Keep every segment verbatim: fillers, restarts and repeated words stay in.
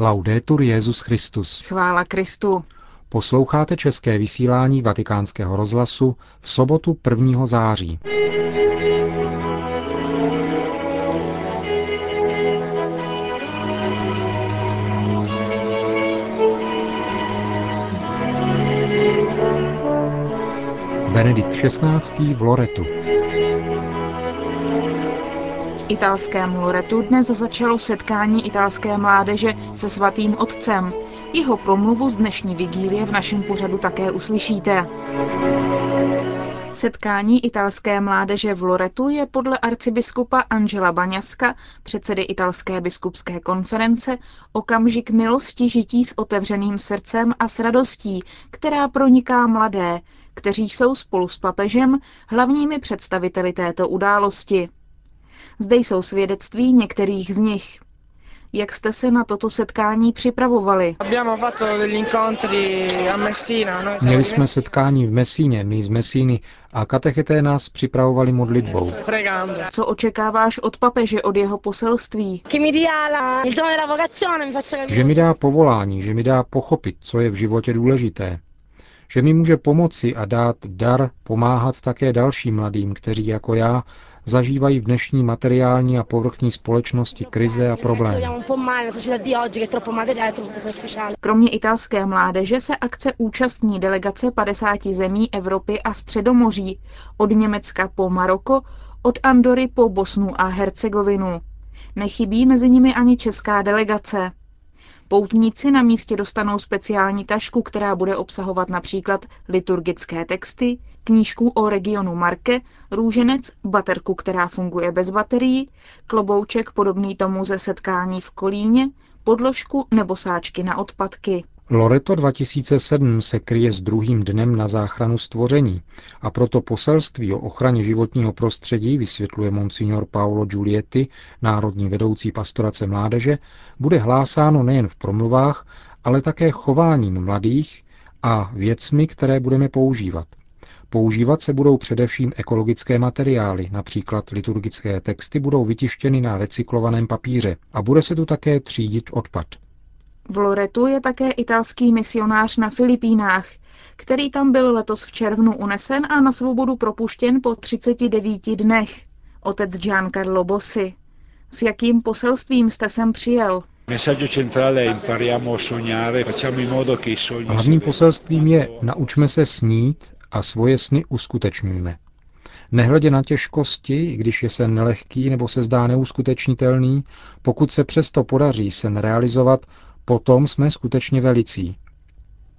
Laudetur Jesus Christus. Chvála Kristu. Posloucháte české vysílání Vatikánského rozhlasu v sobotu prvního září. Benedikt šestnáctý v Loretu. V italském Loretu dnes začalo setkání italské mládeže se svatým otcem. Jeho promluvu z dnešní vigílie v našem pořadu také uslyšíte. Setkání italské mládeže v Loretu je podle arcibiskupa Angela Baňaska, předsedy italské biskupské konference, okamžik milosti žití s otevřeným srdcem a s radostí, která proniká mladé, kteří jsou spolu s papežem hlavními představiteli této události. Zde jsou svědectví některých z nich. Jak jste se na toto setkání připravovali? Měli jsme setkání v Messíně, my z Messíny, a katecheté nás připravovali modlitbou. Co očekáváš od papeže, od jeho poselství? Že mi dá povolání, že mi dá pochopit, co je v životě důležité. Že mi může pomoci a dát dar pomáhat také dalším mladým, kteří jako já zažívají v dnešní materiální a povrchní společnosti krize a problémy. Kromě italské mládeže se akce účastní delegace padesáti zemí Evropy a Středomoří, od Německa po Maroko, od Andory po Bosnu a Hercegovinu. Nechybí mezi nimi ani česká delegace. Poutníci na místě dostanou speciální tašku, která bude obsahovat například liturgické texty, knížku o regionu Marke, růženec, baterku, která funguje bez baterií, klobouček podobný tomu ze setkání v Kolíně, podložku nebo sáčky na odpadky. Loreto dva tisíce sedm se kryje s druhým dnem na záchranu stvoření a proto poselství o ochraně životního prostředí, vysvětluje monsignor Paolo Giulietti, národní vedoucí pastorace mládeže, bude hlásáno nejen v promluvách, ale také chováním mladých a věcmi, které budeme používat. Používat se budou především ekologické materiály, například liturgické texty budou vytištěny na recyklovaném papíře a bude se tu také třídit odpad. V Loretu je také italský misionář na Filipínách, který tam byl letos v červnu unesen a na svobodu propuštěn po třiceti devíti dnech. Otec Giancarlo Bossi. S jakým poselstvím jste sem přijel? Hlavním poselstvím je: naučme se snít a svoje sny uskutečňujme. Nehledě na těžkosti, když je sen nelehký nebo se zdá neuskutečnitelný, pokud se přesto podaří sen realizovat, potom jsme skutečně velicí.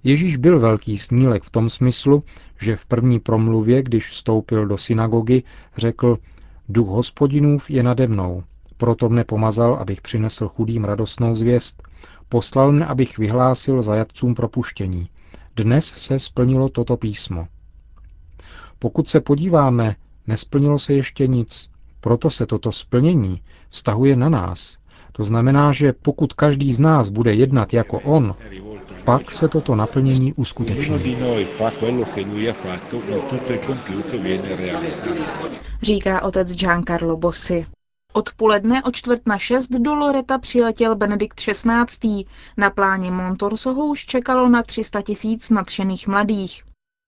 Ježíš byl velký snílek v tom smyslu, že v první promluvě, když vstoupil do synagogy, řekl: Duch Hospodinův je nade mnou, proto mne pomazal, abych přinesl chudým radostnou zvěst, poslal mne, abych vyhlásil zajatcům propuštění. Dnes se splnilo toto písmo. Pokud se podíváme, nesplnilo se ještě nic, proto se toto splnění vztahuje na nás. To znamená, že pokud každý z nás bude jednat jako on, pak se toto naplnění uskuteční. Říká otec Giancarlo Bossi. Odpoledne o čtvrt na šest do Loreta přiletěl Benedikt šestnáctý. Na pláni Montorso ho už čekalo na tři sta tisíc nadšených mladých.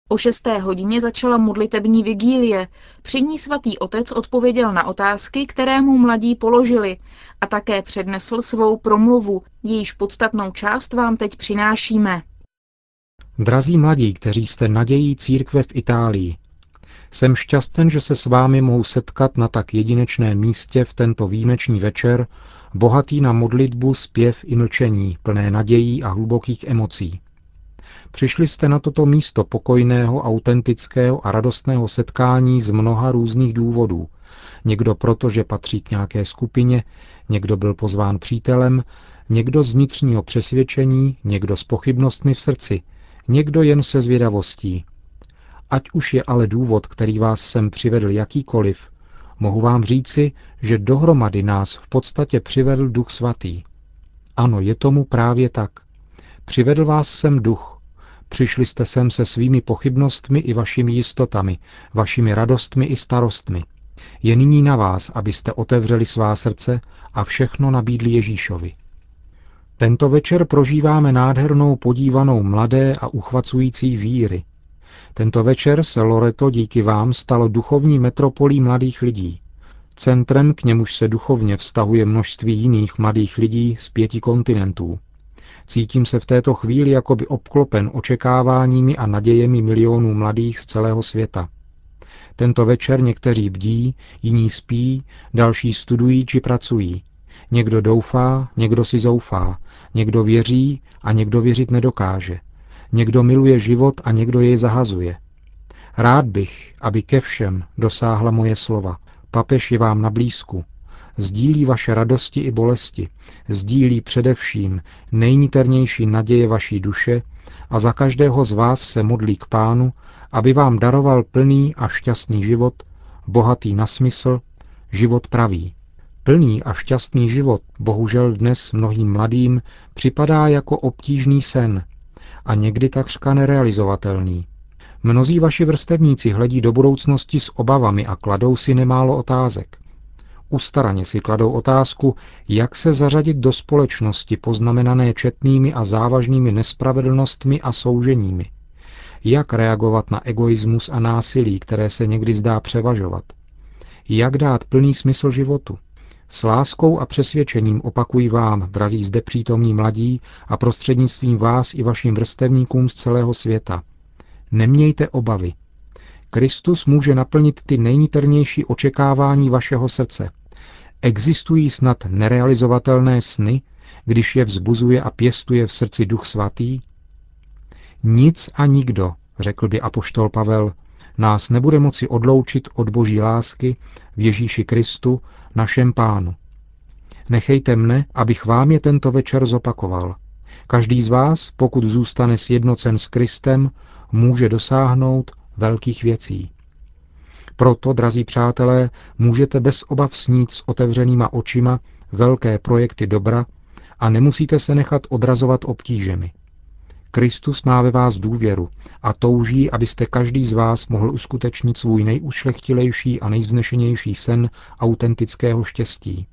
O šesté hodině začala modlitební vigílie, při ní svatý otec odpověděl na otázky, které mu mladí položili, a také přednesl svou promluvu, jejíž podstatnou část vám teď přinášíme. Drazí mladí, kteří jste nadějí církve v Itálii, jsem šťasten, že se s vámi mohu setkat na tak jedinečném místě v tento výjimečný večer, bohatý na modlitbu, zpěv i mlčení, plné nadějí a hlubokých emocí. Přišli jste na toto místo pokojného, autentického a radostného setkání z mnoha různých důvodů. Někdo proto, že patří k nějaké skupině, někdo byl pozván přítelem, někdo z vnitřního přesvědčení, někdo s pochybnostmi v srdci, někdo jen se zvědavostí. Ať už je ale důvod, který vás sem přivedl, jakýkoliv, mohu vám říci, že dohromady nás v podstatě přivedl Duch Svatý. Ano, je tomu právě tak. Přivedl vás sem Duch. Přišli jste sem se svými pochybnostmi i vašimi jistotami, vašimi radostmi i starostmi. Je nyní na vás, abyste otevřeli svá srdce a všechno nabídli Ježíšovi. Tento večer prožíváme nádhernou podívanou mladé a uchvacující víry. Tento večer se Loreto díky vám stalo duchovní metropolí mladých lidí, centrem, k němuž se duchovně vztahuje množství jiných mladých lidí z pěti kontinentů. Cítím se v této chvíli jakoby obklopen očekáváními a nadějemi milionů mladých z celého světa. Tento večer někteří bdí, jiní spí, další studují či pracují. Někdo doufá, někdo si zoufá, někdo věří a někdo věřit nedokáže. Někdo miluje život a někdo jej zahazuje. Rád bych, aby ke všem dosáhla moje slova. Papež je vám na blízku. Sdílí vaše radosti i bolesti. Sdílí především nejniternější naděje vaší duše a za každého z vás se modlí k Pánu, aby vám daroval plný a šťastný život, bohatý na smysl, život pravý. Plný a šťastný život bohužel dnes mnohým mladým připadá jako obtížný sen a někdy takřka nerealizovatelný. Mnozí vaši vrstevníci hledí do budoucnosti s obavami a kladou si nemálo otázek. Ustaraně si kladou otázku, jak se zařadit do společnosti poznamenané četnými a závažnými nespravedlnostmi a souženími. Jak reagovat na egoismus a násilí, které se někdy zdá převažovat. Jak dát plný smysl životu. S láskou a přesvědčením opakuji vám, drazí zde přítomní mladí, a prostřednictvím vás i vašim vrstevníkům z celého světa. Nemějte obavy. Kristus může naplnit ty nejniternější očekávání vašeho srdce. Existují snad nerealizovatelné sny, když je vzbuzuje a pěstuje v srdci Duch Svatý? Nic a nikdo, řekl by apoštol Pavel, nás nebude moci odloučit od Boží lásky v Ježíši Kristu, našem Pánu. Nechejte mne, abych vám je tento večer zopakoval. Každý z vás, pokud zůstane sjednocen s Kristem, může dosáhnout velkých věcí. Proto, drazí přátelé, můžete bez obav snít s otevřenýma očima velké projekty dobra a nemusíte se nechat odrazovat obtížemi. Kristus má ve vás důvěru a touží, abyste každý z vás mohl uskutečnit svůj nejušlechtilejší a nejvznešenější sen autentického štěstí.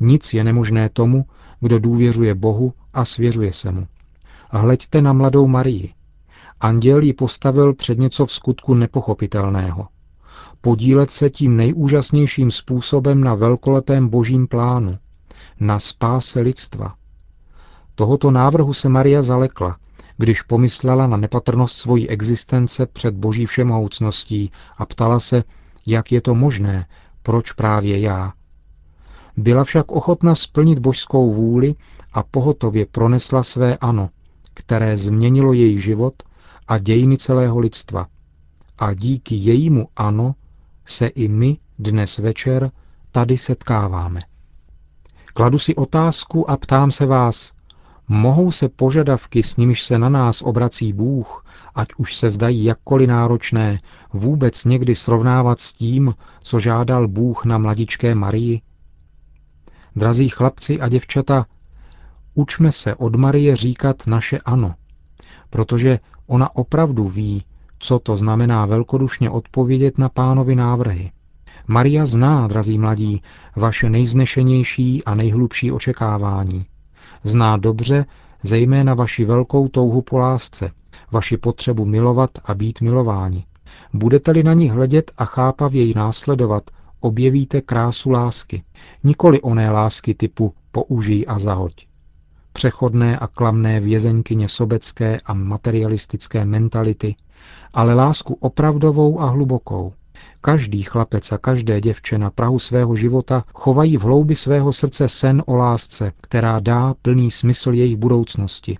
Nic je nemožné tomu, kdo důvěřuje Bohu a svěřuje se mu. Hleďte na mladou Marii. Anděl ji postavil před něco v skutku nepochopitelného. Podílet se tím nejúžasnějším způsobem na velkolepém božím plánu, na spáse lidstva. Tohoto návrhu se Maria zalekla, když pomyslela na nepatrnost svojí existence před boží všemohoucností a ptala se, jak je to možné, proč právě já. Byla však ochotna splnit božskou vůli a pohotově pronesla své ano, které změnilo její život a dějiny celého lidstva. A díky jejímu ano se i my dnes večer tady setkáváme. Kladu si otázku a ptám se vás, mohou se požadavky, s nimiž se na nás obrací Bůh, ať už se zdají jakkoliv náročné, vůbec někdy srovnávat s tím, co žádal Bůh na mladičké Marii? Drazí chlapci a děvčata, učme se od Marie říkat naše ano, protože ona opravdu ví, co to znamená velkodušně odpovědět na Pánovi návrhy. Maria zná, drazí mladí, vaše nejvznešenější a nejhlubší očekávání. Zná dobře zejména vaši velkou touhu po lásce, vaši potřebu milovat a být milováni. Budete-li na ní hledět a chápavě ji následovat, objevíte krásu lásky. Nikoli oné lásky typu použij a zahoď. Přechodné a klamné vězeňkyně sobecké a materialistické mentality, ale lásku opravdovou a hlubokou. Každý chlapec a každé děvče na prahu svého života chovají v hloubi svého srdce sen o lásce, která dá plný smysl jejich budoucnosti.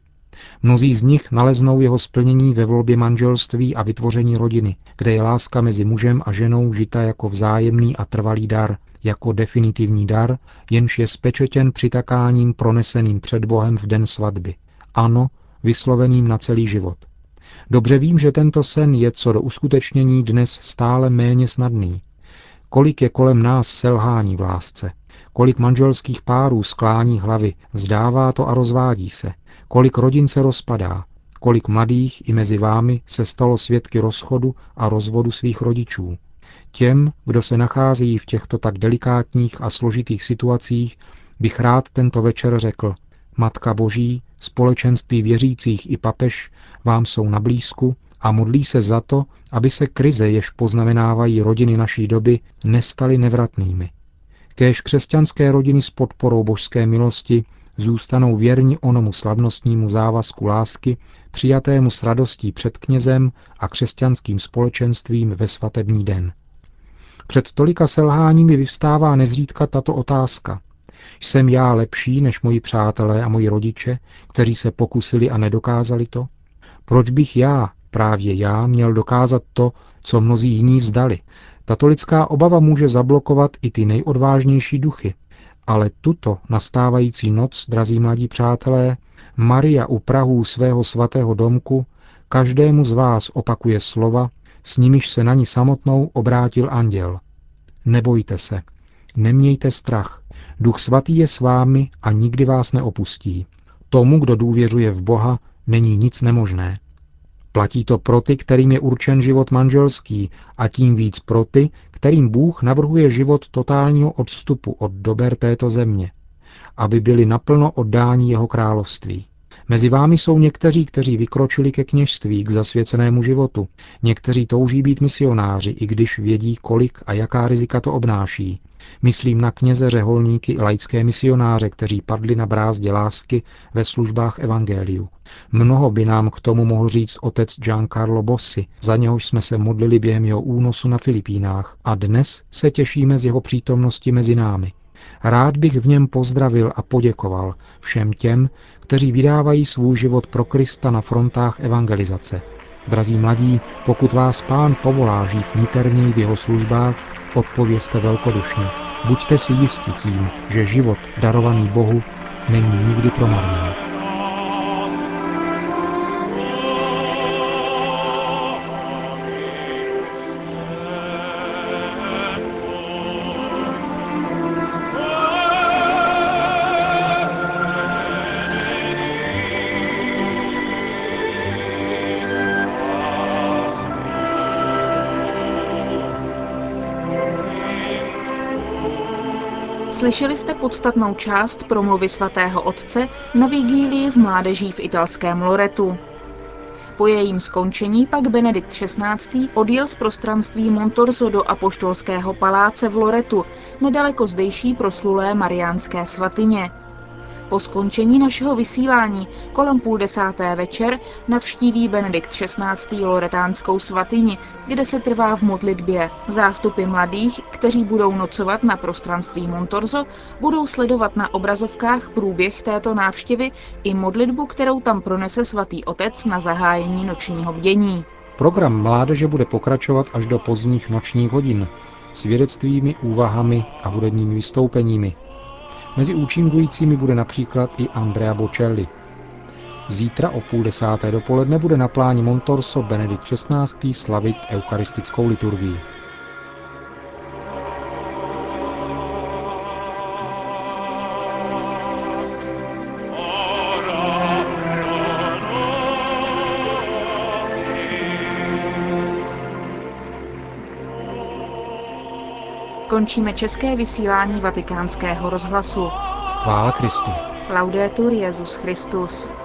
Mnozí z nich naleznou jeho splnění ve volbě manželství a vytvoření rodiny, kde je láska mezi mužem a ženou žita jako vzájemný a trvalý dar, jako definitivní dar, jenž je spečetěn přitakáním proneseným před Bohem v den svatby. Ano, vysloveným na celý život. Dobře vím, že tento sen je co do uskutečnění dnes stále méně snadný. Kolik je kolem nás selhání v lásce. Kolik manželských párů sklání hlavy, vzdává to a rozvádí se. Kolik rodin se rozpadá. Kolik mladých i mezi vámi se stalo svědky rozchodu a rozvodu svých rodičů. Těm, kdo se nacházejí v těchto tak delikátních a složitých situacích, bych rád tento večer řekl, Matka Boží, společenství věřících i papež vám jsou na blízku a modlí se za to, aby se krize, jež poznamenávají rodiny naší doby, nestaly nevratnými. Kéž křesťanské rodiny s podporou božské milosti zůstanou věrni onomu slavnostnímu závazku lásky, přijatému s radostí před knězem a křesťanským společenstvím ve svatební den. Před tolika selháními vyvstává nezřídka tato otázka. Jsem já lepší než moji přátelé a moji rodiče, kteří se pokusili a nedokázali to? Proč bych já, právě já, měl dokázat to, co mnozí jiní vzdali? Tato lidská obava může zablokovat i ty nejodvážnější duchy. Ale tuto nastávající noc, drazí mladí přátelé, Maria u prahů svého svatého domku každému z vás opakuje slova, s nimiž se na ní samotnou obrátil anděl. Nebojte se, nemějte strach, Duch svatý je s vámi a nikdy vás neopustí. Tomu, kdo důvěřuje v Boha, není nic nemožné. Platí to pro ty, kterým je určen život manželský, a tím víc pro ty, kterým Bůh navrhuje život totálního odstupu od dober této země, aby byli naplno oddáni jeho království. Mezi vámi jsou někteří, kteří vykročili ke kněžství, k zasvěcenému životu. Někteří touží být misionáři, i když vědí, kolik a jaká rizika to obnáší. Myslím na kněze, řeholníky i laické misionáře, kteří padli na brázdě lásky ve službách evangeliu. Mnoho by nám k tomu mohl říct otec Giancarlo Bossi, za něhož jsme se modlili během jeho únosu na Filipínách a dnes se těšíme z jeho přítomnosti mezi námi. Rád bych v něm pozdravil a poděkoval všem těm, kteří vydávají svůj život pro Krista na frontách evangelizace. Drazí mladí, pokud vás Pán povolá žít niterněji v jeho službách, odpovězte velkodušně. Buďte si jisti tím, že život darovaný Bohu není nikdy promarněn. Slyšeli jste podstatnou část promluvy svatého otce na vigílii s mládeží v italském Loretu. Po jejím skončení pak Benedikt šestnáctý odjel z prostranství Montorso do apoštolského paláce v Loretu, nedaleko zdejší proslulé mariánské svatyně. Po skončení našeho vysílání kolem půl desáté večer navštíví Benedikt šestnáctý loretánskou svatyni, kde se trvá v modlitbě. Zástupy mladých, kteří budou nocovat na prostranství Montorso, budou sledovat na obrazovkách průběh této návštěvy i modlitbu, kterou tam pronese svatý otec na zahájení nočního bdění. Program mládeže bude pokračovat až do pozdních nočních hodin s vědectvími, úvahami a hudebními vystoupeními. Mezi účinkujícími bude například i Andrea Bocelli. Zítra o půl desáté dopoledne bude na pláni Montorso Benedikt šestnáctý slavit eucharistickou liturgii. Končíme české vysílání Vatikánského rozhlasu. Chvála Kristu. Laudetur Jesus Christus.